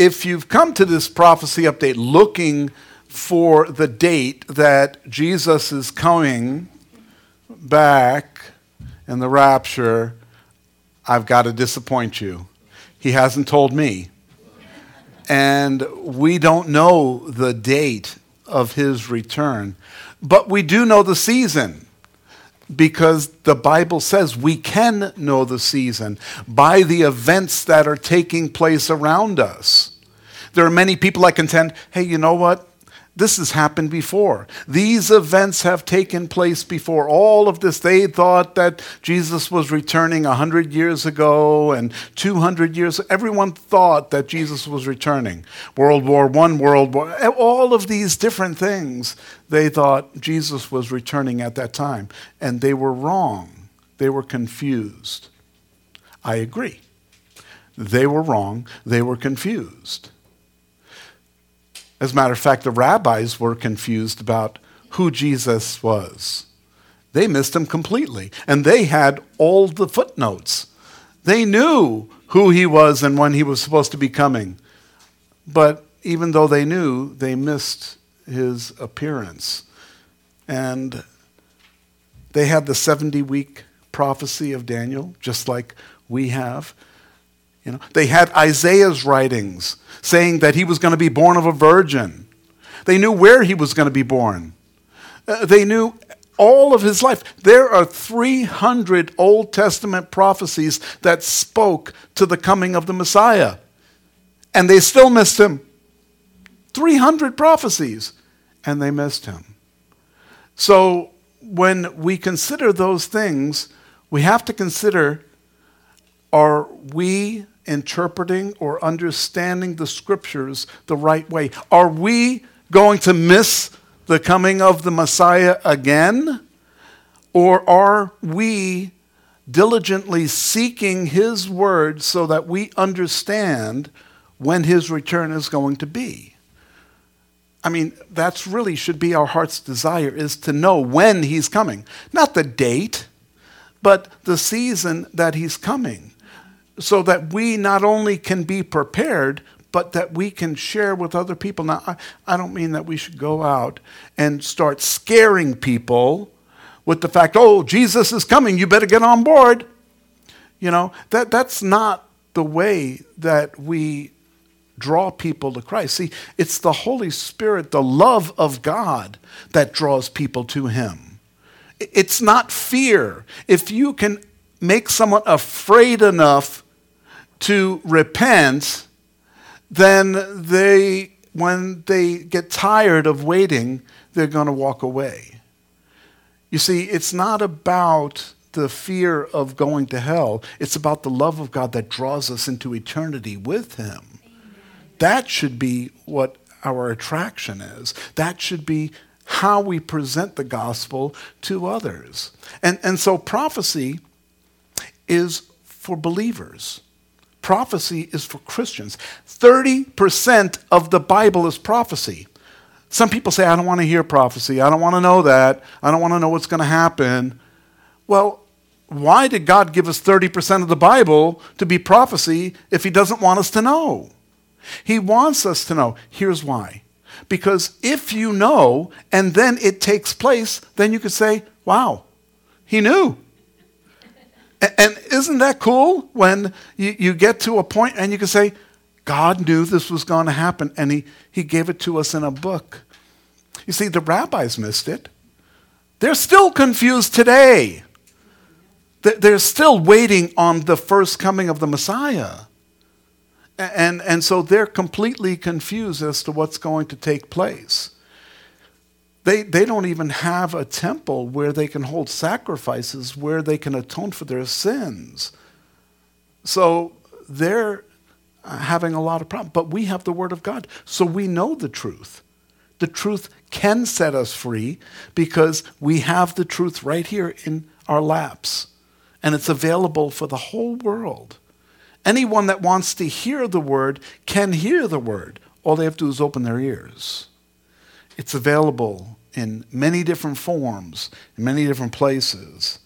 if you've come to this prophecy update looking for the date that Jesus is coming back in the rapture, I've got to disappoint you. He hasn't told me. And we don't know the date of his return. But we do know the season, because the Bible says we can know the season by the events that are taking place around us. There are many people that contend, hey, you know what? This has happened before. These events have taken place before. All of this, they thought that Jesus was returning 100 years ago and 200 years. Everyone thought that Jesus was returning. World War I, all of these different things, they thought Jesus was returning at that time. And they were wrong. They were confused. I agree. They were wrong. They were confused. As a matter of fact, the rabbis were confused about who Jesus was. They missed him completely, and they had all the footnotes. They knew who he was and when he was supposed to be coming. But even though they knew, they missed his appearance. And they had the 70-week prophecy of Daniel, just like we have. You know, they had Isaiah's writings saying that he was going to be born of a virgin. They knew where he was going to be born. They knew all of his life. There are 300 Old Testament prophecies that spoke to the coming of the Messiah. And they still missed him. 300 prophecies. And they missed him. So when we consider those things, we have to consider, are we interpreting or understanding the scriptures the right way? Are we going to miss the coming of the Messiah again? Or are we diligently seeking his word so that we understand when his return is going to be? I mean, that's really should be our heart's desire, is to know when he's coming. Not the date, but the season that he's coming, so that we not only can be prepared, but that we can share with other people. Now, I don't mean that we should go out and start scaring people with the fact, oh, Jesus is coming, you better get on board. You know, that's not the way that we draw people to Christ. See, it's the Holy Spirit, the love of God, that draws people to him. It's not fear. If you can make someone afraid enough to repent, then when they get tired of waiting, they're going to walk away. You see, it's not about the fear of going to hell. It's about the love of God that draws us into eternity with him. That should be what our attraction is. That should be how we present the gospel to others. And so prophecy is for believers. Prophecy is for Christians. 30% of the Bible is prophecy. Some people say, I don't want to hear prophecy. I don't want to know that. I don't want to know what's going to happen. Well, why did God give us 30% of the Bible to be prophecy if he doesn't want us to know? He wants us to know. Here's why. Because if you know and then it takes place, then you could say, wow, he knew. And isn't that cool when you get to a point and you can say, God knew this was going to happen, and he gave it to us in a book. You see, the rabbis missed it. They're still confused today. They're still waiting on the first coming of the Messiah. And so they're completely confused as to what's going to take place. They don't even have a temple where they can hold sacrifices, where they can atone for their sins. So they're having a lot of problems. But we have the Word of God, so we know the truth. The truth can set us free because we have the truth right here in our laps. And it's available for the whole world. Anyone that wants to hear the Word can hear the Word. All they have to do is open their ears. It's available in many different forms, in many different places.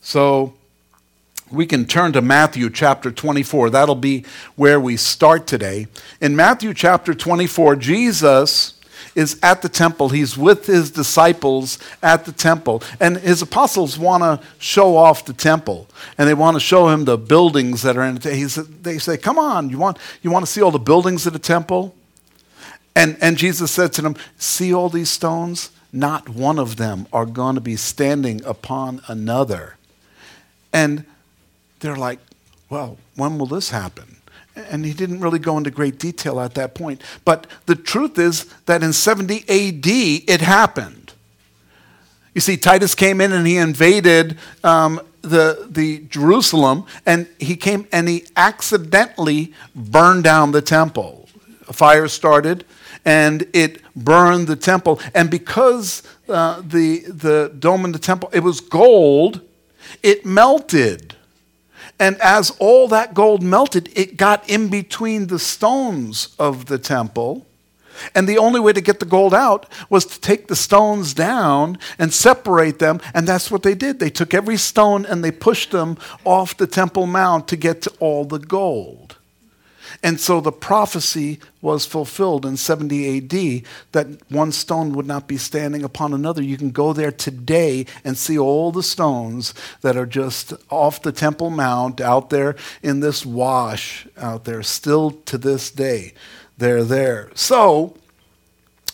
So we can turn to Matthew chapter 24. That'll be where we start today. In Matthew chapter 24, Jesus is at the temple. He's with his disciples at the temple. And his apostles want to show off the temple. And they want to show him the buildings that are in it. They say, come on, you want to see all the buildings of the temple? And Jesus said to them, see all these stones? Not one of them are going to be standing upon another. And they're like, well, when will this happen? And he didn't really go into great detail at that point. But the truth is that in 70 AD, it happened. You see, Titus came in and he invaded the Jerusalem, and he came and he accidentally burned down the temple. A fire started, and it burned the temple. And because the dome in the temple, it was gold, it melted. And as all that gold melted, it got in between the stones of the temple. And the only way to get the gold out was to take the stones down and separate them. And that's what they did. They took every stone and they pushed them off the Temple Mount to get to all the gold. And so the prophecy was fulfilled in 70 AD that one stone would not be standing upon another. You can go there today and see all the stones that are just off the Temple Mount out there in this wash out there. Still to this day, they're there. So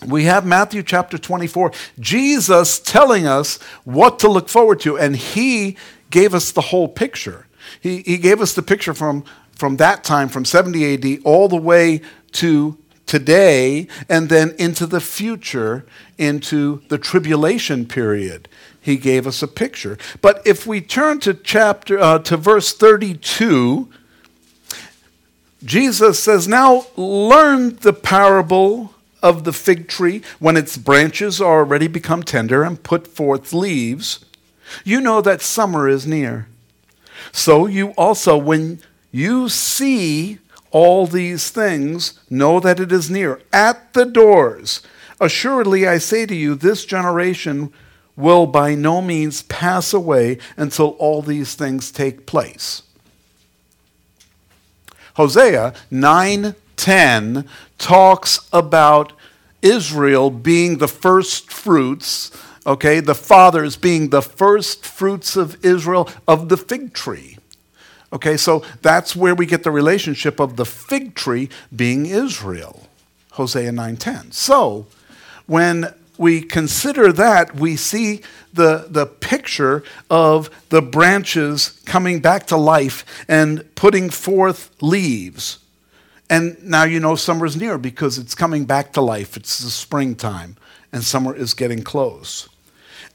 we have Matthew chapter 24, Jesus telling us what to look forward to. And he gave us the whole picture. He gave us the picture from that time, from 70 AD, all the way to today, and then into the future, into the tribulation period. He gave us a picture. But if we turn to to verse 32, Jesus says, now learn the parable of the fig tree when its branches are already become tender and put forth leaves. You know that summer is near. So you also, when you see all these things, know that it is near, at the doors. Assuredly, I say to you, this generation will by no means pass away until all these things take place. Hosea 9:10 talks about Israel being the first fruits, okay, the fathers being the first fruits of Israel of the fig tree. Okay, so that's where we get the relationship of the fig tree being Israel, Hosea 9:10. So when we consider that, we see the picture of the branches coming back to life and putting forth leaves. And now you know summer is near because it's coming back to life. It's the springtime, and summer is getting close.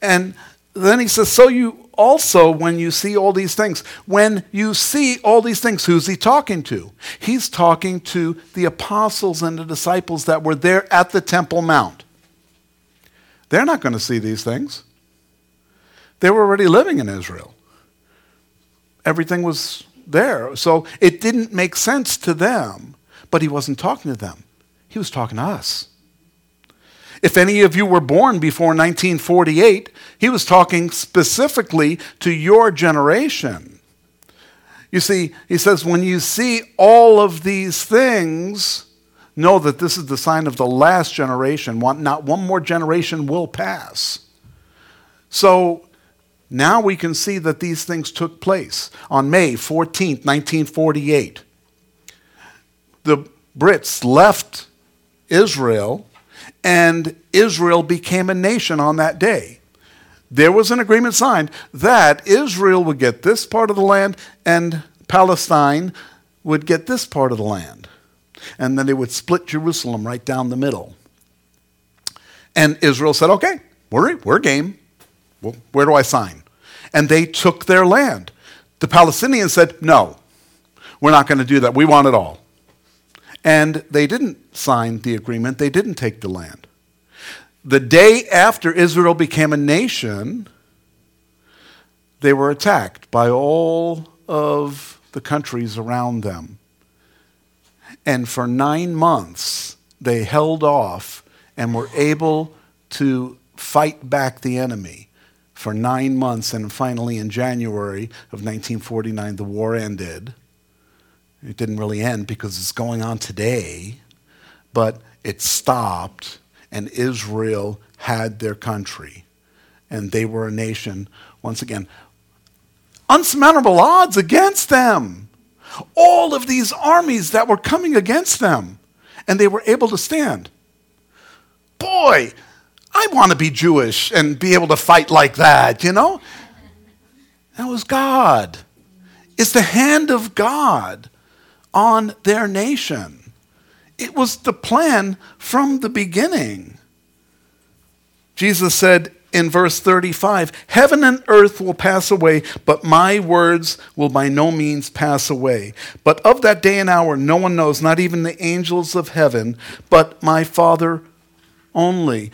And then he says, so you also, when you see all these things, who's he talking to? He's talking to the apostles and the disciples that were there at the Temple Mount. They're not going to see these things. They were already living in Israel. Everything was there. So it didn't make sense to them, but he wasn't talking to them. He was talking to us. If any of you were born before 1948, he was talking specifically to your generation. You see, he says, when you see all of these things, know that this is the sign of the last generation. Not one more generation will pass. So now we can see that these things took place on May 14th, 1948. The Brits left Israel, and Israel became a nation on that day. There was an agreement signed that Israel would get this part of the land and Palestine would get this part of the land. And then they would split Jerusalem right down the middle. And Israel said, okay, we're game. Well, where do I sign? And they took their land. The Palestinians said, no, we're not going to do that. We want it all. And they didn't sign the agreement. They didn't take the land. The day after Israel became a nation, they were attacked by all of the countries around them. And for 9 months, they held off and were able to fight back the enemy. for 9 months, and finally in January of 1949, the war ended. It didn't really end because it's going on today, but it stopped, and Israel had their country, and they were a nation, once again, unsurmountable odds against them. All of these armies that were coming against them, and they were able to stand. Boy, I want to be Jewish and be able to fight like that, you know? That was God. It's the hand of God on their nation. It was the plan from the beginning. Jesus said in verse 35, "Heaven and earth will pass away, but my words will by no means pass away. But of that day and hour no one knows, not even the angels of heaven, but my Father only."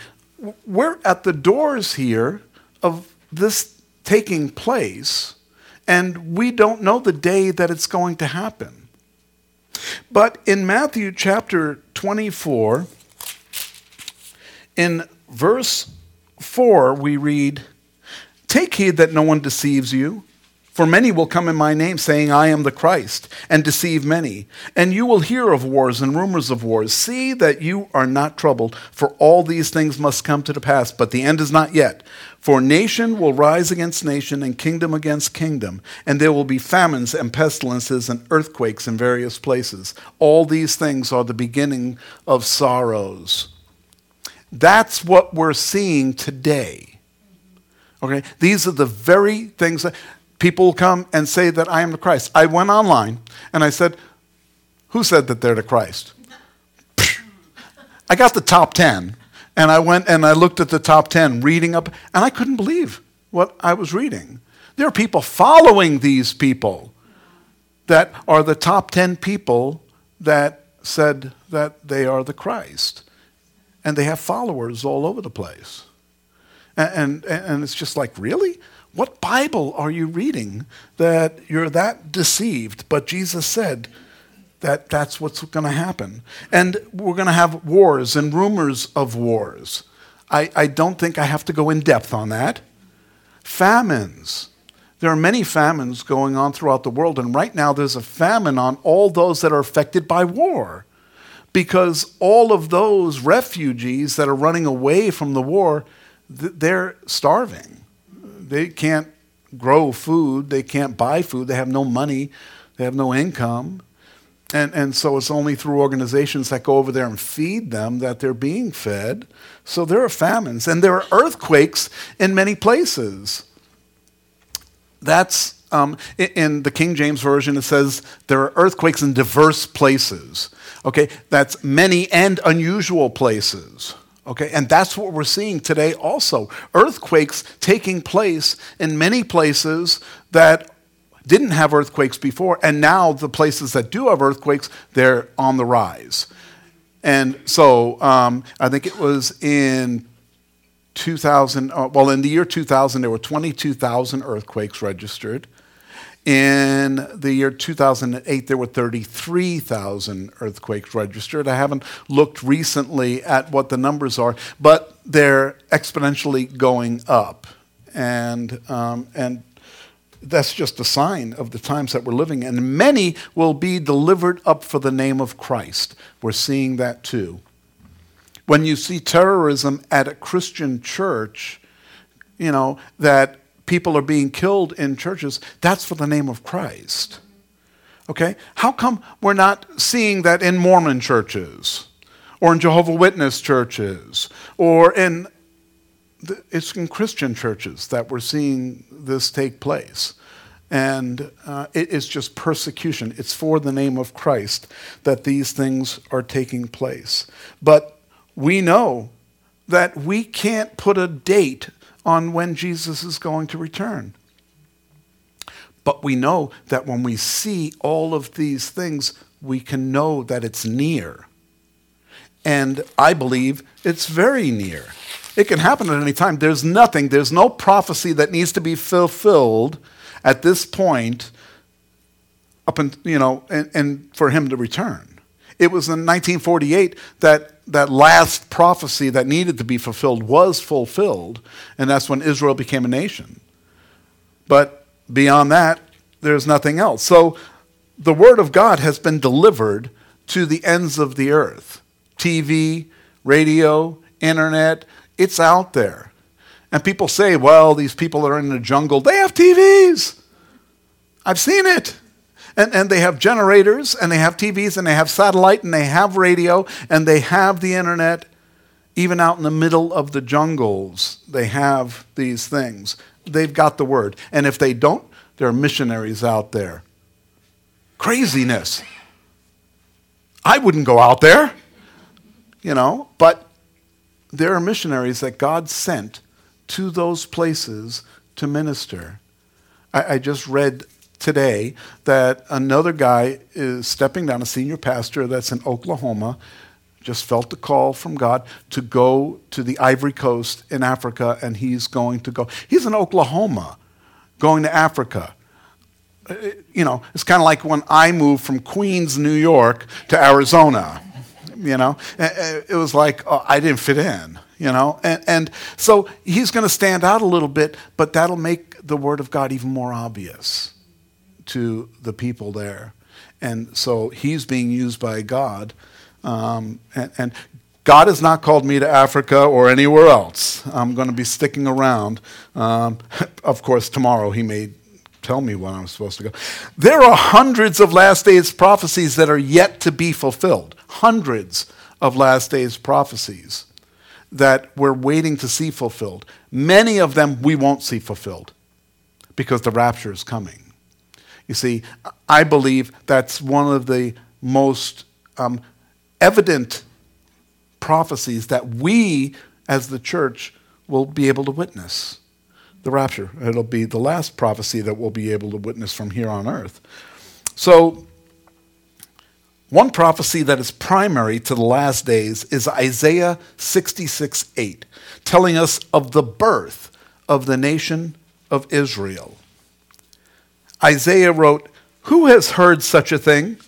We're at the doors here of this taking place, and we don't know the day that it's going to happen. But in Matthew chapter 24, in verse 4, we read, "Take heed that no one deceives you, for many will come in my name, saying, 'I am the Christ,' and deceive many. And you will hear of wars and rumors of wars. See that you are not troubled, for all these things must come to the pass, but the end is not yet. For nation will rise against nation, and kingdom against kingdom, and there will be famines and pestilences and earthquakes in various places. All these things are the beginning of sorrows." That's what we're seeing today. Okay? These are the very things that... people come and say that I am the Christ. I went online and I said, who said that they're the Christ? I got the top 10, and I went and I looked at the top 10, reading up, and I couldn't believe what I was reading. There are people following these people that are the top 10 people that said that they are the Christ. And they have followers all over the place. And it's just like, really? What Bible are you reading that you're that deceived? But Jesus said that that's what's going to happen. And we're going to have wars and rumors of wars. I don't think I have to go in depth on that. Famines. There are many famines going on throughout the world, and right now there's a famine on all those that are affected by war, because all of those refugees that are running away from the war, they're starving. They can't grow food. They can't buy food. They have no money. They have no income. And so it's only through organizations that go over there and feed them that they're being fed. So there are famines. And there are earthquakes in many places. That's, in the King James Version, it says there are earthquakes in diverse places. Okay, that's many and unusual places. Okay, and that's what we're seeing today also. Earthquakes taking place in many places that didn't have earthquakes before, and now the places that do have earthquakes, they're on the rise. And so I think it was in 2000, in the year 2000, there were 22,000 earthquakes registered. In the year 2008, there were 33,000 earthquakes registered. I haven't looked recently at what the numbers are, but they're exponentially going up. And that's just a sign of the times that we're living in. And many will be delivered up for the name of Christ. We're seeing that too. When you see terrorism at a Christian church, you know, that people are being killed in churches, that's for the name of Christ. Okay? How come we're not seeing that in Mormon churches or in Jehovah's Witness churches or in it's in Christian churches that we're seeing this take place? And it is just persecution. It's for the name of Christ that these things are taking place. But we know that we can't put a date on when Jesus is going to return. But we know that when we see all of these things, we can know that it's near. And I believe it's very near. It can happen at any time. There's no prophecy that needs to be fulfilled at this point up and for him to return. It was in 1948 that last prophecy that needed to be fulfilled was fulfilled, and that's when Israel became a nation. But beyond that, there's nothing else. So the word of God has been delivered to the ends of the earth. TV, radio, internet, it's out there. And people say, well, these people that are in the jungle, they have TVs. I've seen it. And they have generators, and they have TVs, and they have satellite, and they have radio, and they have the internet. Even out in the middle of the jungles, they have these things. They've got the word. And if they don't, there are missionaries out there. Craziness. I wouldn't go out there, but there are missionaries that God sent to those places to minister. I just read today that another guy is stepping down, a senior pastor that's in Oklahoma, just felt the call from God to go to the Ivory Coast in Africa, and he's going to go. He's in Oklahoma, going to Africa. It's kind of like when I moved from Queens, New York to Arizona, It was like, oh, I didn't fit in, And so he's going to stand out a little bit, but that'll make the word of God even more obvious to the people there. And so he's being used by God. And God has not called me to Africa or anywhere else. I'm going to be sticking around. Of course, tomorrow he may tell me when I'm supposed to go. There are hundreds of last days prophecies that are yet to be fulfilled. Hundreds of last days prophecies that we're waiting to see fulfilled. Many of them we won't see fulfilled because the rapture is coming. You see, I believe that's one of the most evident prophecies that we as the church will be able to witness. The rapture. It'll be the last prophecy that we'll be able to witness from here on earth. So, one prophecy that is primary to the last days is Isaiah 66:8, telling us of the birth of the nation of Israel. Isaiah wrote, "Who has heard such a thing?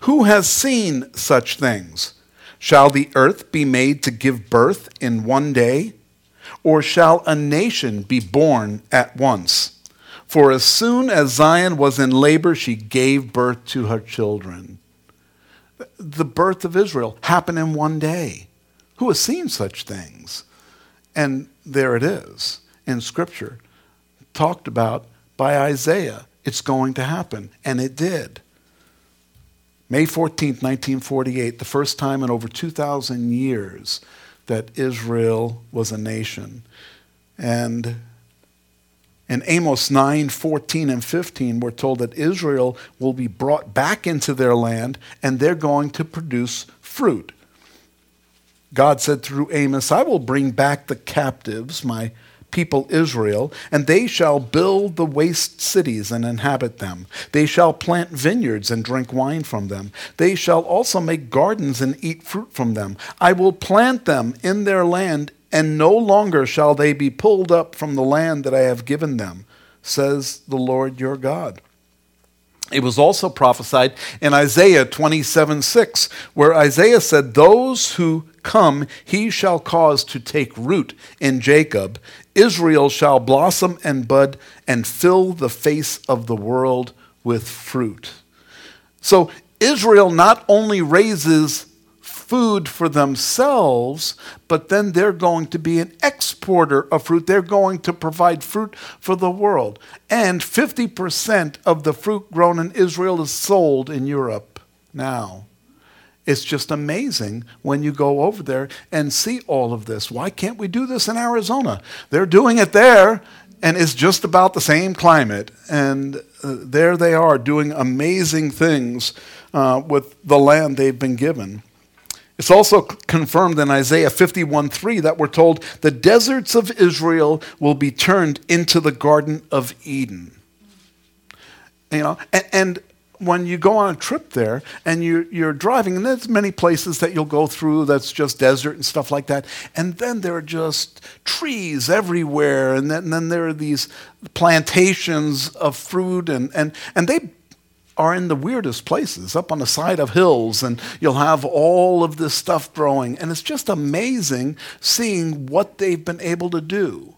Who has seen such things? Shall the earth be made to give birth in one day? Or shall a nation be born at once? For as soon as Zion was in labor, she gave birth to her children." The birth of Israel happened in one day. Who has seen such things? And there it is in Scripture, talked about by Isaiah. It's going to happen, and it did. May 14th, 1948, the first time in over 2,000 years that Israel was a nation. And in Amos 9:14 and 15, we're told that Israel will be brought back into their land, and they're going to produce fruit. God said through Amos, "I will bring back the captives, my people Israel, and they shall build the waste cities and inhabit them. They shall plant vineyards and drink wine from them. They shall also make gardens and eat fruit from them. I will plant them in their land, and no longer shall they be pulled up from the land that I have given them, says the Lord your God." It was also prophesied in Isaiah 27:6, where Isaiah said, "Those who come, he shall cause to take root in Jacob. Israel shall blossom and bud and fill the face of the world with fruit." So Israel not only raises food for themselves, but then they're going to be an exporter of fruit. They're going to provide fruit for the world. And 50% of the fruit grown in Israel is sold in Europe now. It's just amazing when you go over there and see all of this. Why can't we do this in Arizona? They're doing it there, and it's just about the same climate. And there they are doing amazing things with the land they've been given. It's also confirmed in Isaiah 51:3 that we're told the deserts of Israel will be turned into the Garden of Eden. And when you go on a trip there and you're driving, and there's many places that you'll go through that's just desert and stuff like that, and then there are just trees everywhere, and then there are these plantations of fruit, and they are in the weirdest places, up on the side of hills, and you'll have all of this stuff growing. And it's just amazing seeing what they've been able to do.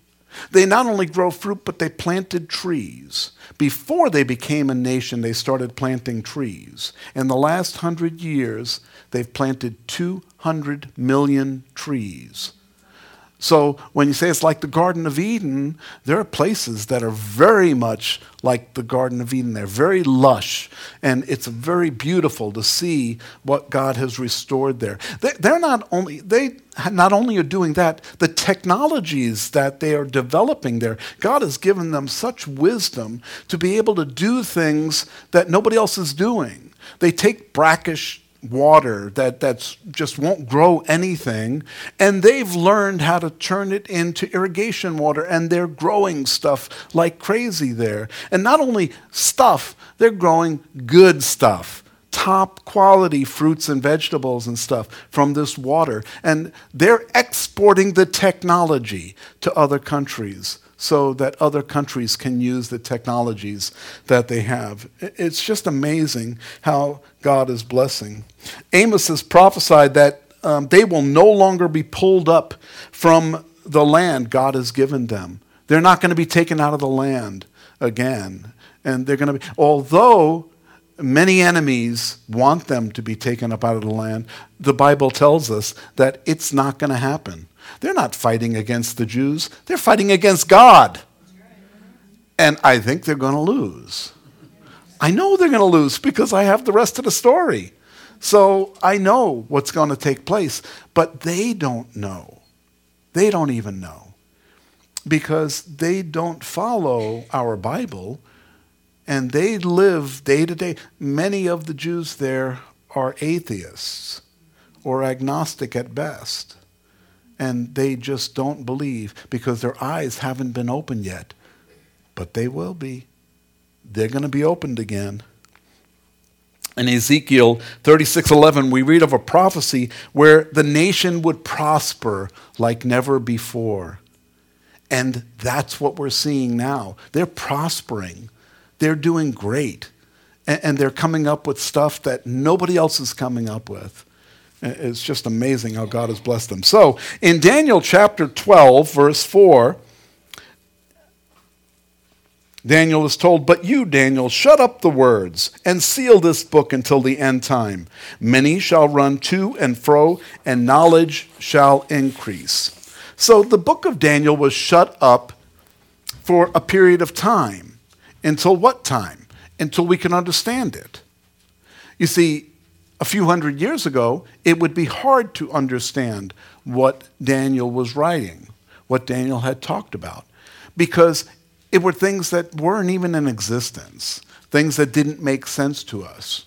They not only grow fruit, but they planted trees. Before they became a nation, they started planting trees. In the last 100 years, they've planted 200 million trees. So when you say it's like the Garden of Eden, there are places that are very much like the Garden of Eden. They're very lush, and it's very beautiful to see what God has restored there. They not only are doing that, the technologies that they are developing there, God has given them such wisdom to be able to do things that nobody else is doing. They take brackish water that's just won't grow anything, and they've learned how to turn it into irrigation water, and they're growing stuff like crazy there. And not only stuff, they're growing good stuff, top quality fruits and vegetables and stuff from this water. And they're exporting the technology to other countries so that other countries can use the technologies that they have. It's just amazing how God is blessing. Amos has prophesied that they will no longer be pulled up from the land God has given them. They're not going to be taken out of the land again. And they're going to be, although many enemies want them to be taken up out of the land, the Bible tells us that it's not going to happen. They're not fighting against the Jews. They're fighting against God. And I think they're going to lose. I know they're going to lose because I have the rest of the story. So I know what's going to take place. But they don't know. They don't even know. Because they don't follow our Bible. And they live day to day. Many of the Jews there are atheists or agnostic at best. And they just don't believe because their eyes haven't been opened yet. But they will be. They're going to be opened again. In Ezekiel 36:11, we read of a prophecy where the nation would prosper like never before. And that's what we're seeing now. They're prospering. They're doing great. And they're coming up with stuff that nobody else is coming up with. It's just amazing how God has blessed them. So, in Daniel chapter 12, verse 4, Daniel is told, "But you, Daniel, shut up the words and seal this book until the end time. Many shall run to and fro, and knowledge shall increase." So, the book of Daniel was shut up for a period of time. Until what time? Until we can understand it. You see, a few hundred years ago, it would be hard to understand what Daniel was writing, what Daniel had talked about, because it were things that weren't even in existence, things that didn't make sense to us.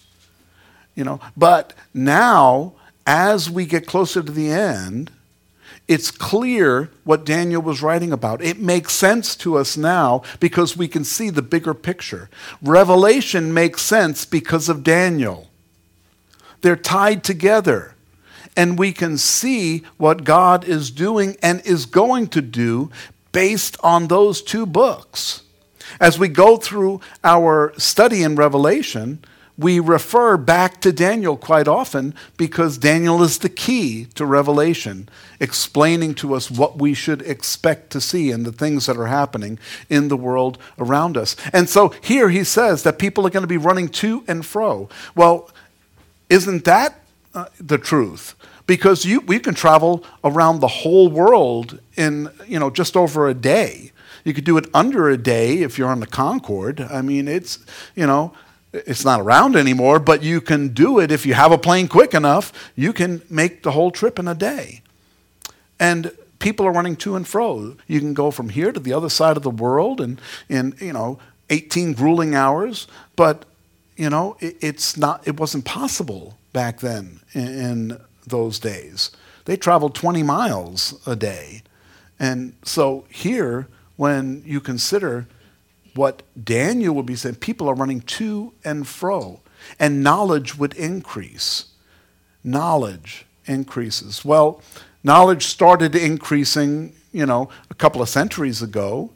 You know, but now, as we get closer to the end, it's clear what Daniel was writing about. It makes sense to us now because we can see the bigger picture. Revelation makes sense because of Daniel. They're tied together, and we can see what God is doing and is going to do based on those two books. As we go through our study in Revelation, we refer back to Daniel quite often because Daniel is the key to Revelation, explaining to us what we should expect to see and the things that are happening in the world around us. And so here he says that people are going to be running to and fro. Well, isn't that the truth? Because we can travel around the whole world in just over a day. You could do it under a day if you're on the Concorde. I mean, it's not around anymore, but you can do it if you have a plane quick enough. You can make the whole trip in a day. And people are running to and fro. You can go from here to the other side of the world in 18 grueling hours, but it wasn't possible back then in those days. They traveled 20 miles a day. And so here, when you consider what Daniel would be saying, people are running to and fro, and knowledge would increase. Knowledge increases. Well, knowledge started increasing, a couple of centuries ago,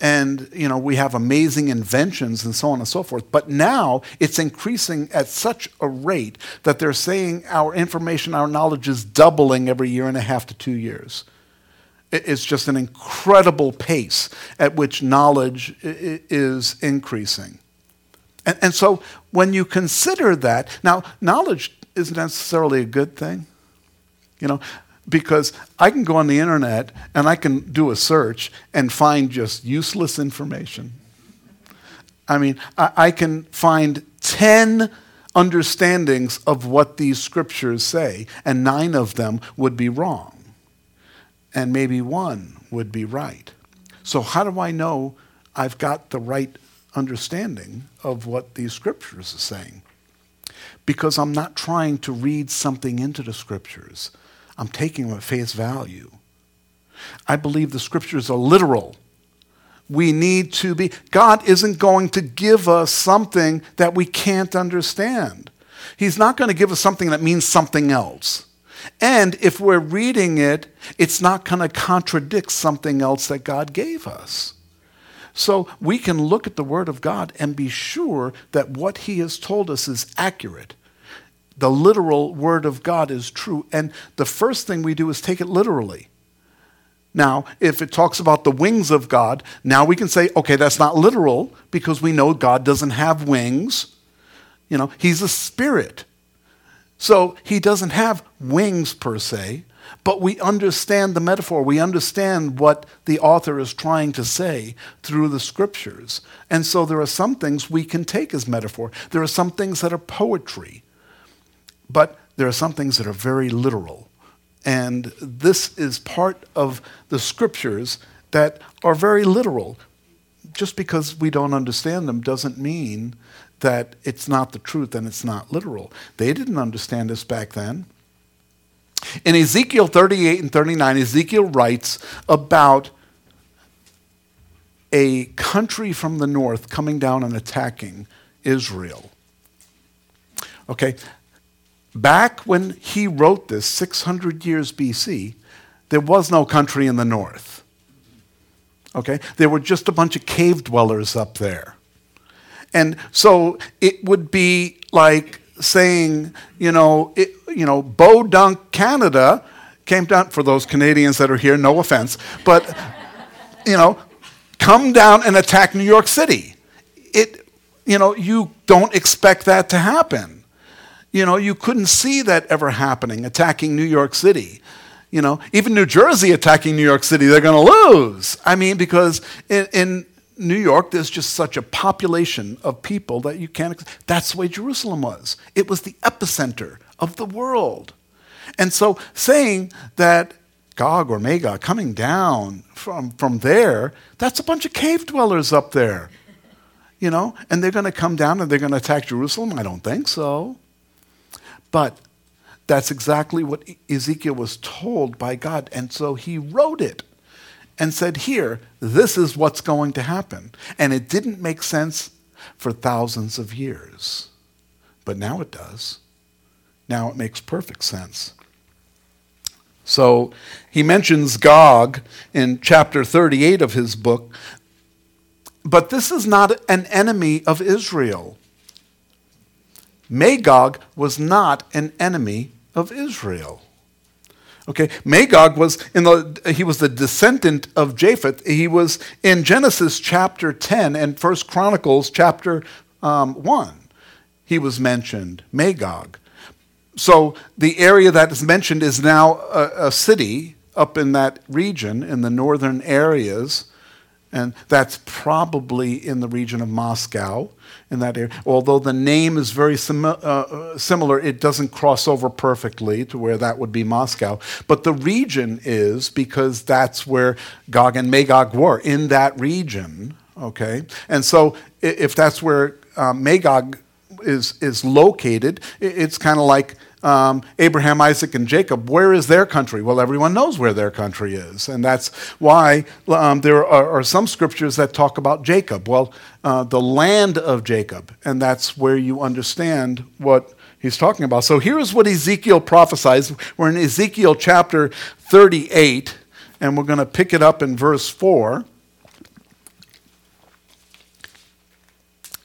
And, you know, we have amazing inventions and so on and so forth. But now it's increasing at such a rate that they're saying our information, our knowledge is doubling every year and a half to 2 years. It's just an incredible pace at which knowledge is increasing. And so when you consider that, now knowledge isn't necessarily a good thing, you know, because I can go on the internet and I can do a search and find just useless information. I mean, I can find 10 understandings of what these scriptures say, and 9 of them would be wrong. And maybe 1 would be right. So how do I know I've got the right understanding of what these scriptures are saying? Because I'm not trying to read something into the scriptures. I'm taking them at face value. I believe the scriptures are literal. We need to be. God isn't going to give us something that we can't understand. He's not going to give us something that means something else. And if we're reading it, it's not going to contradict something else that God gave us. So we can look at the Word of God and be sure that what He has told us is accurate. The literal Word of God is true, and the first thing we do is take it literally. Now, if it talks about the wings of God, now we can say, okay, that's not literal, because we know God doesn't have wings. You know, He's a spirit. So He doesn't have wings per se, but we understand the metaphor. We understand what the author is trying to say through the scriptures. And so there are some things we can take as metaphor. There are some things that are poetry. But there are some things that are very literal. And this is part of the scriptures that are very literal. Just because we don't understand them doesn't mean that it's not the truth and it's not literal. They didn't understand this back then. In Ezekiel 38 and 39, Ezekiel writes about a country from the north coming down and attacking Israel. Okay. Back when he wrote this, 600 years BC, there was no country in the north. Okay? There were just a bunch of cave dwellers up there. And so it would be like saying, Bodunk, Canada came down, for those Canadians that are here, no offense, but, come down and attack New York City. You don't expect that to happen. You couldn't see that ever happening, attacking New York City. Even New Jersey attacking New York City, they're going to lose. I mean, because in New York, there's just such a population of people that you can't. That's the way Jerusalem was. It was the epicenter of the world. And so saying that Gog or Magog coming down from there, that's a bunch of cave dwellers up there. And they're going to come down and they're going to attack Jerusalem? I don't think so. But that's exactly what Ezekiel was told by God. And so he wrote it and said, here, this is what's going to happen. And it didn't make sense for thousands of years. But now it does. Now it makes perfect sense. So he mentions Gog in chapter 38 of his book. But this is not an enemy of Israel. Magog was not an enemy of Israel. Okay, Magog he was the descendant of Japheth. He was in Genesis chapter 10 and 1 Chronicles chapter 1. He was mentioned, Magog. So the area that is mentioned is now a city up in that region, in the northern areas. And that's probably in the region of Moscow, in that area. Although the name is very similar, it doesn't cross over perfectly to where that would be Moscow. But the region is, because that's where Gog and Magog were, in that region, okay? And so if that's where Magog is located, it's kind of like Abraham, Isaac, and Jacob. Where is their country? Well, everyone knows where their country is, and that's why there are some scriptures that talk about Jacob. Well, the land of Jacob, and that's where you understand what he's talking about. So here's what Ezekiel prophesies. We're in Ezekiel chapter 38, and we're going to pick it up in verse 4.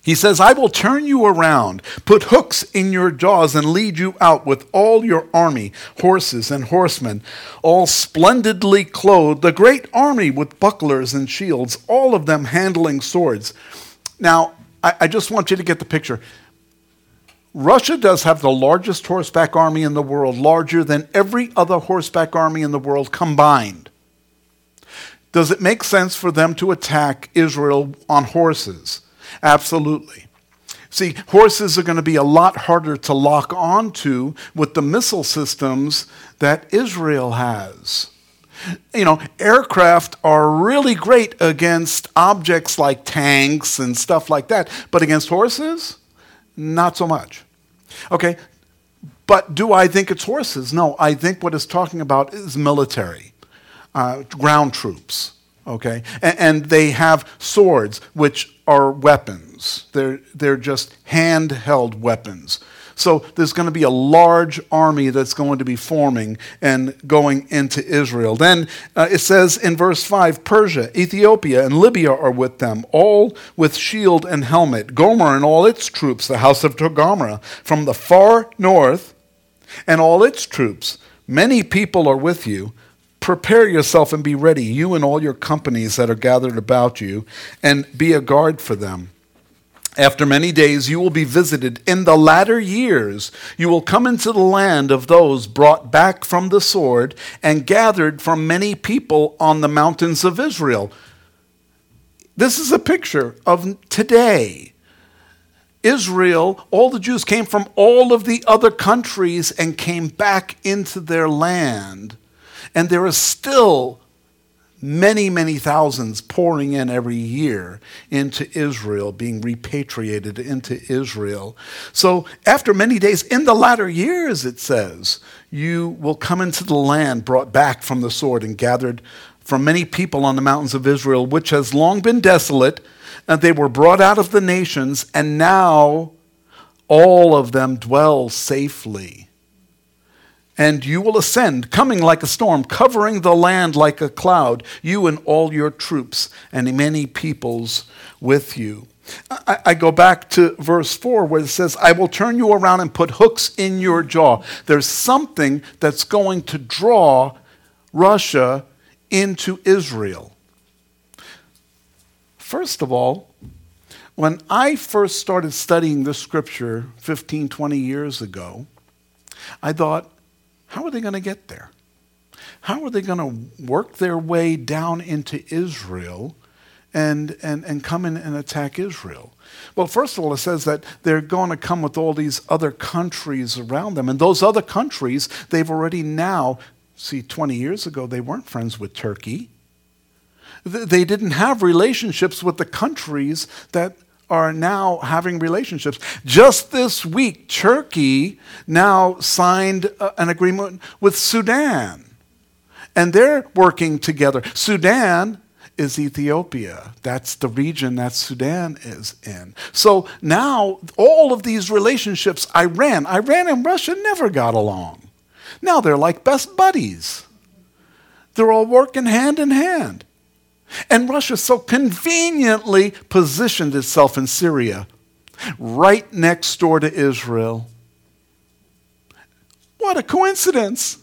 He says, I will turn you around, put hooks in your jaws, and lead you out with all your army, horses and horsemen, all splendidly clothed, a great army with bucklers and shields, all of them handling swords. Now, I just want you to get the picture. Russia does have the largest horseback army in the world, larger than every other horseback army in the world combined. Does it make sense for them to attack Israel on horses? Absolutely. See, horses are going to be a lot harder to lock onto with the missile systems that Israel has. You know, aircraft are really great against objects like tanks and stuff like that, but against horses? Not so much. Okay, but do I think it's horses? No, I think what it's talking about is military, ground troops, okay? And they have swords, which are weapons. They're just handheld weapons. So there's going to be a large army that's going to be forming and going into Israel. Then it says in verse 5, Persia, Ethiopia, and Libya are with them, all with shield and helmet. Gomer and all its troops, the house of Gomorrah, from the far north, and all its troops. Many people are with you. Prepare yourself and be ready, you and all your companies that are gathered about you, and be a guard for them. After many days, you will be visited. In the latter years, you will come into the land of those brought back from the sword and gathered from many people on the mountains of Israel. This is a picture of today. Israel, all the Jews came from all of the other countries and came back into their land. And there is still many, many thousands pouring in every year into Israel, being repatriated into Israel. So after many days, in the latter years, it says, you will come into the land brought back from the sword and gathered from many people on the mountains of Israel, which has long been desolate, and they were brought out of the nations, and now all of them dwell safely. And you will ascend, coming like a storm, covering the land like a cloud, you and all your troops and many peoples with you. I go back to verse 4 where it says, I will turn you around and put hooks in your jaw. There's something that's going to draw Russia into Israel. First of all, when I first started studying this scripture 15, 20 years ago, I thought, how are they going to get there? How are they going to work their way down into Israel and come in and attack Israel? Well, first of all, it says that they're going to come with all these other countries around them. And those other countries, they've already now, see, 20 years ago, they weren't friends with Turkey. They didn't have relationships with the countries that are now having relationships. Just this week, Turkey now signed an agreement with Sudan, and they're working together. Sudan is Ethiopia. That's the region that Sudan is in. So now all of these relationships, Iran and Russia never got along. Now they're like best buddies. They're all working hand in hand. And Russia so conveniently positioned itself in Syria, right next door to Israel. What a coincidence.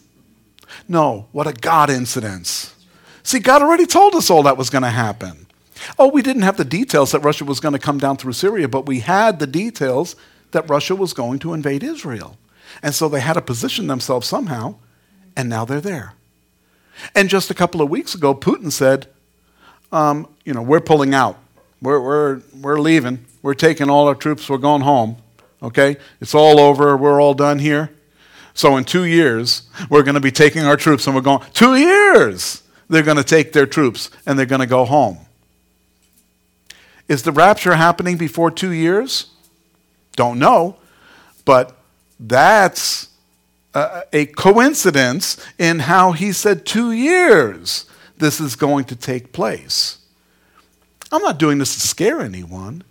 No, what a God incidence. See, God already told us all that was going to happen. Oh, we didn't have the details that Russia was going to come down through Syria, but we had the details that Russia was going to invade Israel. And so they had to position themselves somehow, and now they're there. And just a couple of weeks ago, Putin said, we're pulling out. We're leaving. We're taking all our troops. We're going home. Okay? It's all over. We're all done here. So in 2 years, we're going to be taking our troops and we're going, 2 years! They're going to take their troops and they're going to go home. Is the rapture happening before 2 years? Don't know. But that's a coincidence in how he said 2 years. This is going to take place. I'm not doing this to scare anyone,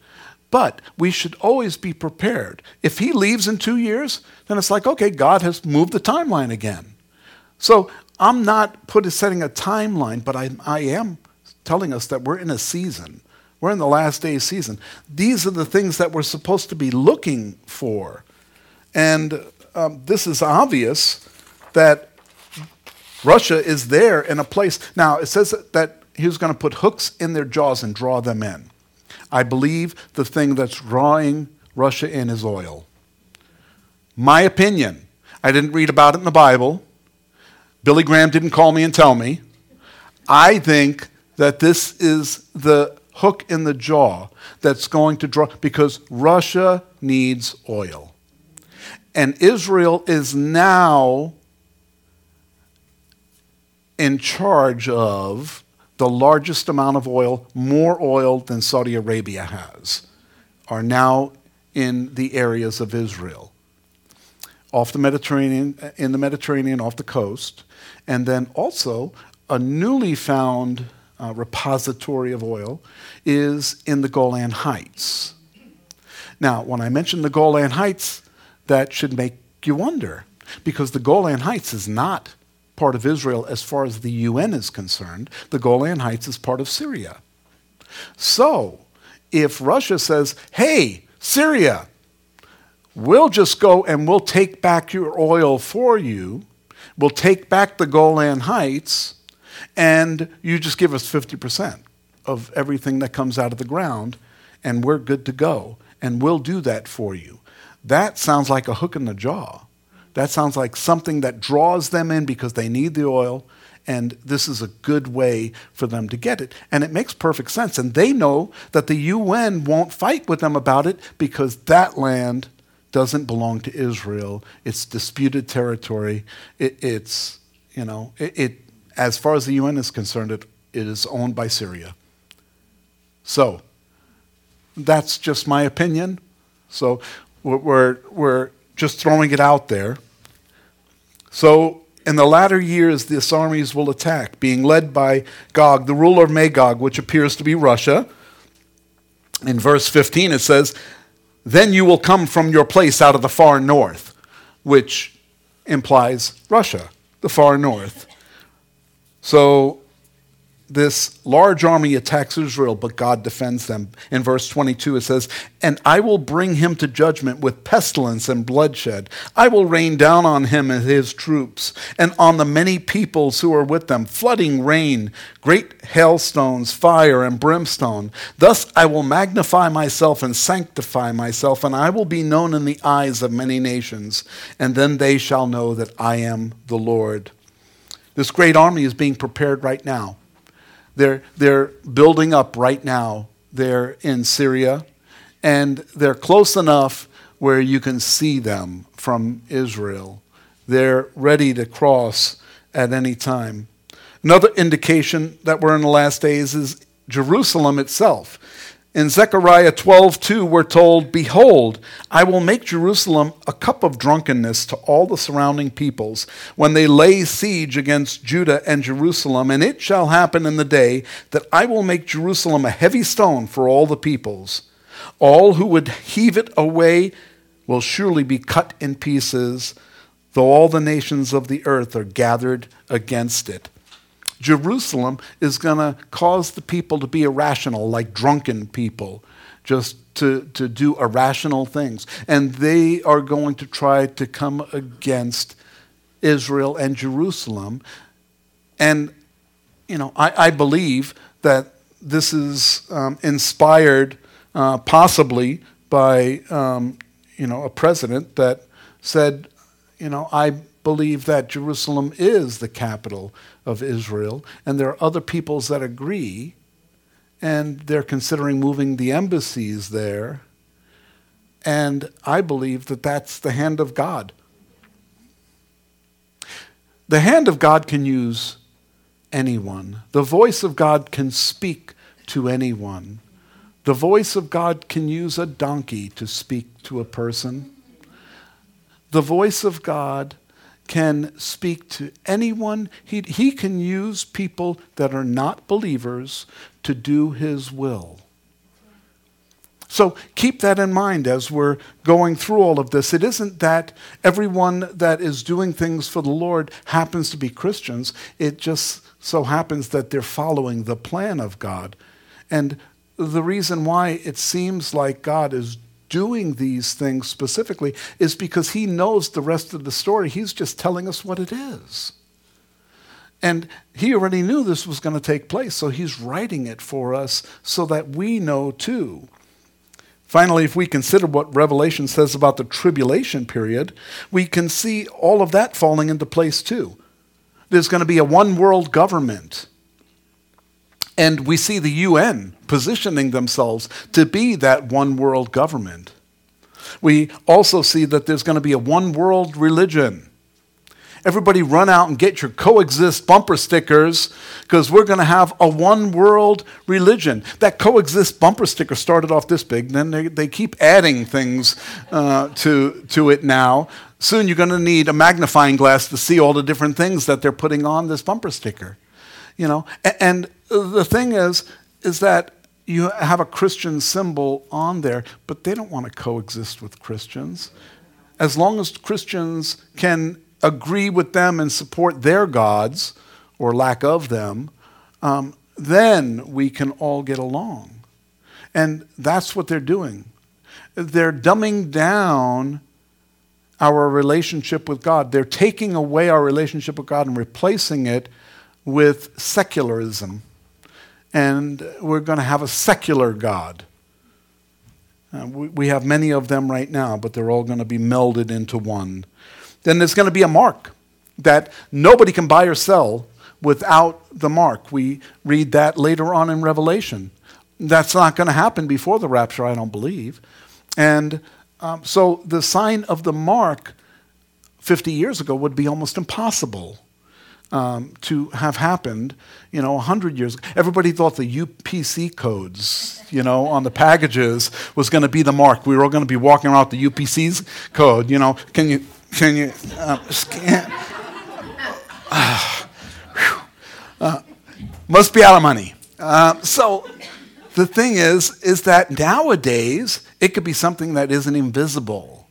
but we should always be prepared. If he leaves in 2 years, then it's like, okay, God has moved the timeline again. So I'm not setting a timeline, but I am telling us that we're in a season We're in the last days season. These are the things that we're supposed to be looking for. And this is obvious that Russia is there in a place. Now, it says that he was going to put hooks in their jaws and draw them in. I believe the thing that's drawing Russia in is oil. My opinion. I didn't read about it in the Bible. Billy Graham didn't call me and tell me. I think that this is the hook in the jaw that's going to draw, because Russia needs oil. And Israel is now in charge of the largest amount of oil, more oil than Saudi Arabia has, are now in the areas of Israel, off the Mediterranean, in the Mediterranean, off the coast, and then also a newly found repository of oil is in the Golan Heights. Now, when I mention the Golan Heights, that should make you wonder, because the Golan Heights is not part of Israel as far as the UN is concerned. The Golan Heights is part of Syria. So, if Russia says, hey, Syria, we'll just go and we'll take back your oil for you, we'll take back the Golan Heights, and you just give us 50% of everything that comes out of the ground, and we're good to go, and we'll do that for you. That sounds like a hook in the jaw. That sounds like something that draws them in because they need the oil, and this is a good way for them to get it. And it makes perfect sense, and they know that the UN won't fight with them about it because that land doesn't belong to Israel. It's disputed territory. It's as far as the UN is concerned, it is owned by Syria. So that's just my opinion. So we're just throwing it out there. So in the latter years, these armies will attack, being led by Gog, the ruler of Magog, which appears to be Russia. In verse 15, it says, "Then you will come from your place out of the far north," which implies Russia, the far north. So this large army attacks Israel, but God defends them. In verse 22, it says, "And I will bring him to judgment with pestilence and bloodshed. I will rain down on him and his troops, and on the many peoples who are with them, flooding rain, great hailstones, fire, and brimstone. Thus I will magnify myself and sanctify myself, and I will be known in the eyes of many nations, and then they shall know that I am the Lord." This great army is being prepared right now. They're building up right now. They're in Syria, and they're close enough where you can see them from Israel. They're ready to cross at any time. Another indication that we're in the last days is Jerusalem itself. In Zechariah 12:2, we're told, "Behold, I will make Jerusalem a cup of drunkenness to all the surrounding peoples when they lay siege against Judah and Jerusalem. And it shall happen in the day that I will make Jerusalem a heavy stone for all the peoples. All who would heave it away will surely be cut in pieces, though all the nations of the earth are gathered against it." Jerusalem is going to cause the people to be irrational, like drunken people, just to do irrational things. And they are going to try to come against Israel and Jerusalem. And, I believe that this is inspired possibly by, a president that said, I believe that Jerusalem is the capital of Israel, and there are other peoples that agree, and they're considering moving the embassies there, and I believe that that's the hand of God. The hand of God can use anyone. The voice of God can speak to anyone. The voice of God can use a donkey to speak to a person. The voice of God can speak to anyone. He can use people that are not believers to do his will. So keep that in mind as we're going through all of this. It isn't that everyone that is doing things for the Lord happens to be Christians. It just so happens that they're following the plan of God. And the reason why it seems like God is doing these things specifically is because he knows the rest of the story. He's just telling us what it is. And he already knew this was going to take place, so he's writing it for us so that we know too. Finally, if we consider what Revelation says about the tribulation period, we can see all of that falling into place too. There's going to be a one-world government. And we see the UN positioning themselves to be that one-world government. We also see that there's going to be a one-world religion. Everybody run out and get your coexist bumper stickers because we're going to have a one-world religion. That coexist bumper sticker started off this big, and then they keep adding things to it now. Soon you're going to need a magnifying glass to see all the different things that they're putting on this bumper sticker. You know, and the thing is that you have a Christian symbol on there, but they don't want to coexist with Christians. As long as Christians can agree with them and support their gods, or lack of them, then we can all get along. And that's what they're doing. They're dumbing down our relationship with God. They're taking away our relationship with God and replacing it with secularism. And we're going to have a secular God. We have many of them right now, but they're all going to be melded into one. Then there's going to be a mark that nobody can buy or sell without the mark. We read that later on in Revelation. That's not going to happen before the rapture, I don't believe. And so the sign of the mark 50 years ago would be almost impossible to have happened, 100 years ago. Everybody thought the UPC codes, on the packages was going to be the mark. We were all going to be walking around with the UPC's code, Can you scan? Must be out of money. So the thing is that nowadays it could be something that isn't invisible,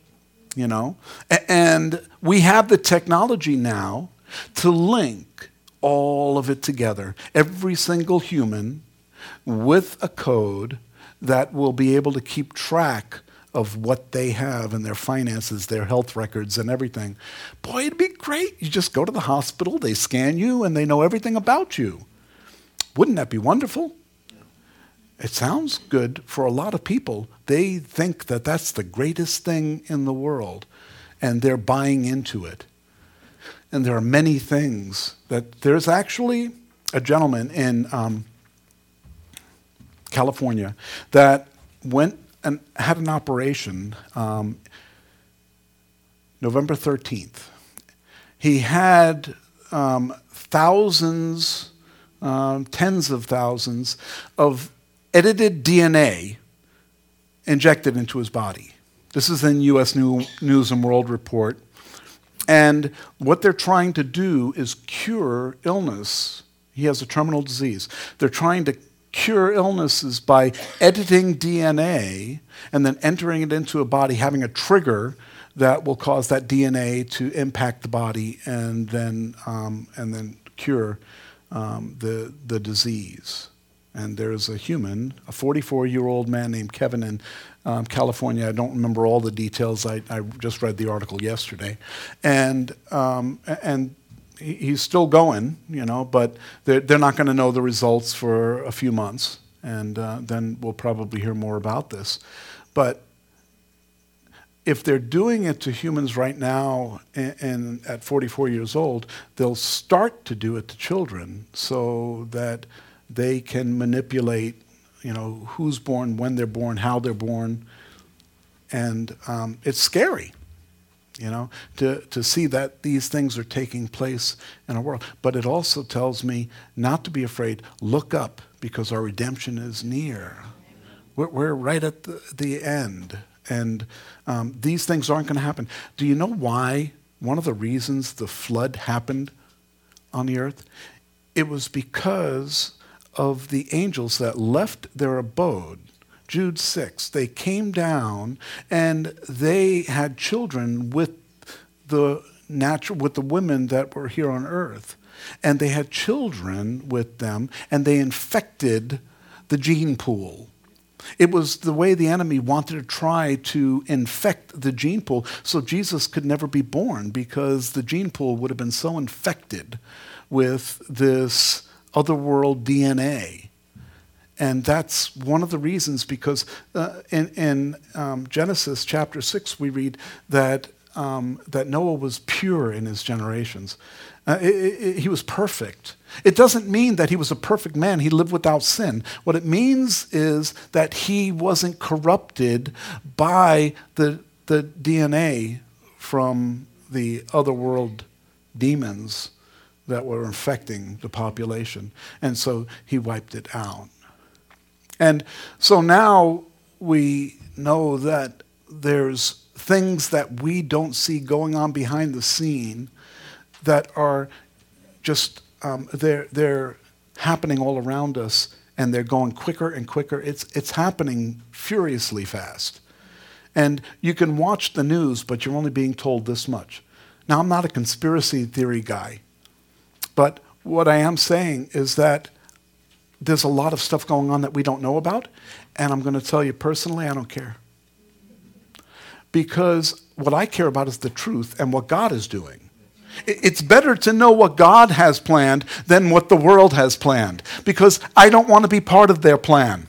And we have the technology now to link all of it together, every single human with a code that will be able to keep track of what they have and their finances, their health records, and everything. Boy, it'd be great. You just go to the hospital, they scan you, and they know everything about you. Wouldn't that be wonderful? It sounds good for a lot of people. They think that that's the greatest thing in the world, and they're buying into it. And there are many things that there's actually a gentleman in California that went and had an operation November 13th. He had tens of thousands of edited DNA injected into his body. This is in U.S. News and World Report. And what they're trying to do is cure illness. He has a terminal disease. They're trying to cure illnesses by editing DNA and then entering it into a body, having a trigger that will cause that DNA to impact the body and then cure the disease. And there's a human, a 44-year-old man named Kevin in California. I don't remember all the details. I just read the article yesterday. And he's still going, but they're not going to know the results for a few months, and then we'll probably hear more about this. But if they're doing it to humans right now and at 44 years old, they'll start to do it to children so that they can manipulate, who's born, when they're born, how they're born, and it's scary. To see that these things are taking place in our world. But it also tells me not to be afraid. Look up, because our redemption is near. We're right at the end. And these things aren't going to happen. Do you know why? One of the reasons the flood happened on the earth? It was because of the angels that left their abode. Jude 6, they came down and they had children with the women that were here on earth. And they had children with them, and they infected the gene pool. It was the way the enemy wanted to try to infect the gene pool, so Jesus could never be born because the gene pool would have been so infected with this otherworld DNA. And that's one of the reasons, because in Genesis chapter 6, we read that Noah was pure in his generations. He was perfect. It doesn't mean that he was a perfect man. He lived without sin. What it means is that he wasn't corrupted by the DNA from the otherworld demons that were infecting the population. And so he wiped it out. And so now we know that there's things that we don't see going on behind the scene that are just, they're happening all around us, and they're going quicker and quicker. It's happening furiously fast. And you can watch the news, but you're only being told this much. Now, I'm not a conspiracy theory guy, but what I am saying is that there's a lot of stuff going on that we don't know about, and I'm going to tell you personally, I don't care. Because what I care about is the truth and what God is doing. It's better to know what God has planned than what the world has planned, because I don't want to be part of their plan.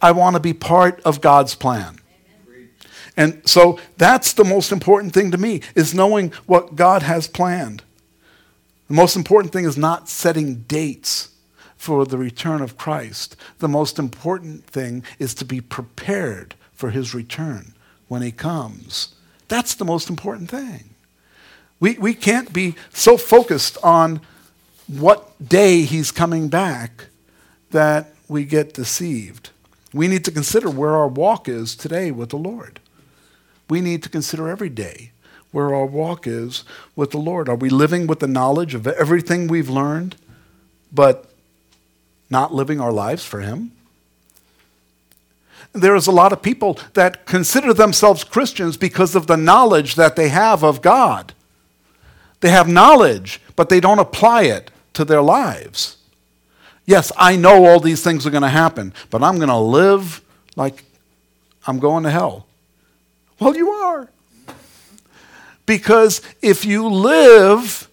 I want to be part of God's plan. And so that's the most important thing to me, is knowing what God has planned. The most important thing is not setting dates for the return of Christ. The most important thing is to be prepared for his return when he comes. That's the most important thing. We can't be so focused on what day he's coming back that we get deceived. We need to consider where our walk is today with the Lord. We need to consider every day where our walk is with the Lord. Are we living with the knowledge of everything we've learned, but not living our lives for him? There is a lot of people that consider themselves Christians because of the knowledge that they have of God. They have knowledge, but they don't apply it to their lives. Yes, I know all these things are going to happen, but I'm going to live like I'm going to hell. Well, you are. Because if you live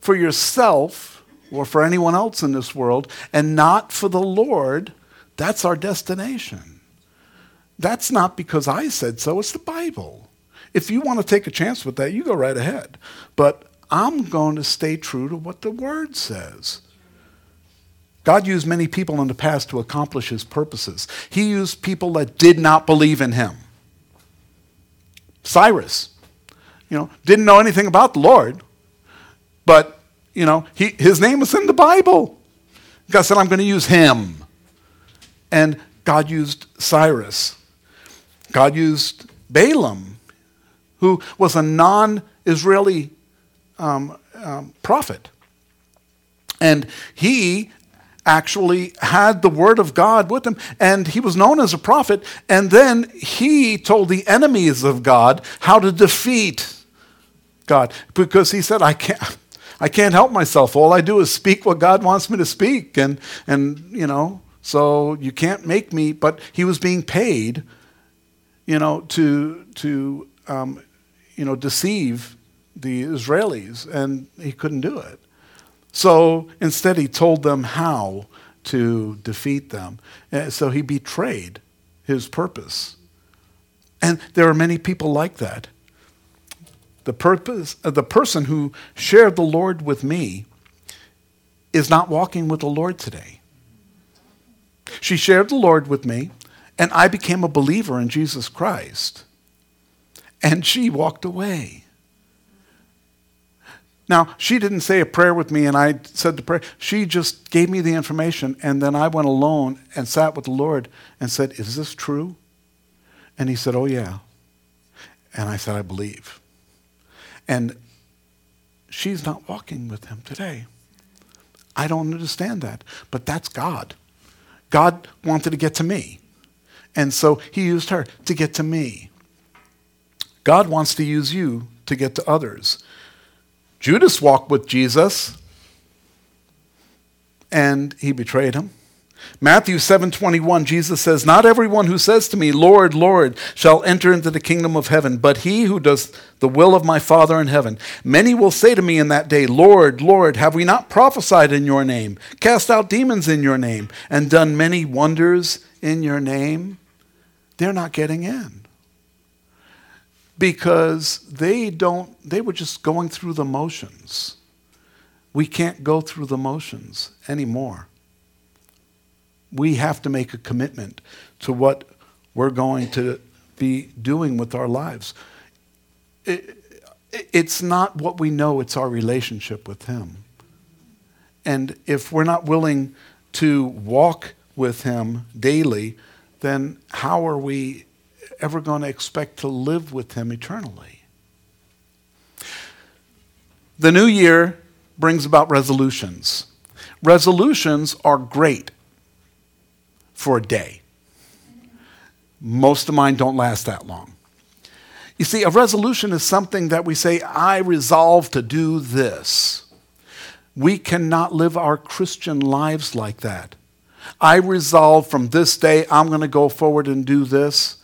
for yourself or for anyone else in this world and not for the Lord, that's our destination. That's not because I said so, it's the Bible. If you want to take a chance with that, you go right ahead. But I'm going to stay true to what the Word says. God used many people in the past to accomplish his purposes. He used people that did not believe in him. Cyrus, didn't know anything about the Lord, but, his name was in the Bible. God said, I'm going to use him. And God used Cyrus. God used Balaam, who was a non-Israeli prophet. And he actually had the word of God with him, and he was known as a prophet, and then he told the enemies of God how to defeat God, because he said, I can't help myself. All I do is speak what God wants me to speak, and so you can't make me, but he was being paid, to deceive the Israelis, and he couldn't do it. So instead he told them how to defeat them. And so he betrayed his purpose. And there are many people like that. The person who shared the Lord with me is not walking with the Lord today. She shared the Lord with me, and I became a believer in Jesus Christ. And she walked away. Now, she didn't say a prayer with me and I said the prayer. She just gave me the information, and then I went alone and sat with the Lord and said, is this true? And he said, oh yeah. And I said, I believe. And she's not walking with him today. I don't understand that, but that's God. God wanted to get to me. And so he used her to get to me. God wants to use you to get to others. Judas walked with Jesus, and he betrayed him. Matthew 7:21, Jesus says, "Not everyone who says to me, 'Lord, Lord,' shall enter into the kingdom of heaven, but he who does the will of my Father in heaven. Many will say to me in that day, 'Lord, Lord, have we not prophesied in your name, cast out demons in your name, and done many wonders in your name?'" They're not getting in because they were just going through the motions. We can't go through the motions anymore. We have to make a commitment to what we're going to be doing with our lives. It's not what we know, it's our relationship with Him. And if we're not willing to walk with Him daily, then how are we ever going to expect to live with Him eternally? The new year brings about resolutions. Resolutions are great for a day. Most of mine don't last that long. You see, a resolution is something that we say, I resolve to do this. We cannot live our Christian lives like that. I resolve from this day, I'm going to go forward and do this.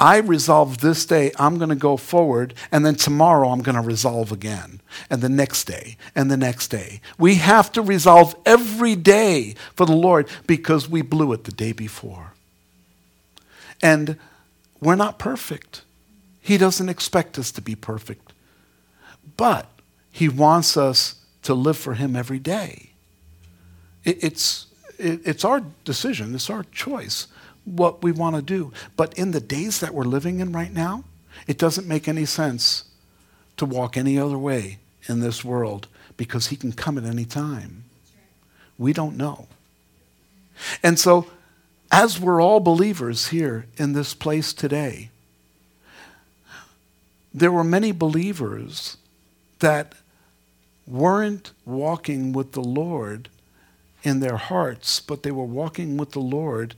I resolve this day, I'm going to go forward, and then tomorrow I'm going to resolve again, and the next day, and the next day. We have to resolve every day for the Lord because we blew it the day before. And we're not perfect. He doesn't expect us to be perfect, but He wants us to live for Him every day. It's our decision, it's our choice, what we want to do. But in the days that we're living in right now, it doesn't make any sense to walk any other way in this world because He can come at any time. We don't know. And so, as we're all believers here in this place today, there were many believers that weren't walking with the Lord in their hearts, but they were walking with the Lord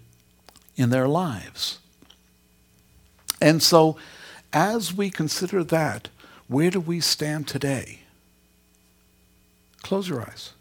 in their lives. And so, as we consider that, where do we stand today? Close your eyes.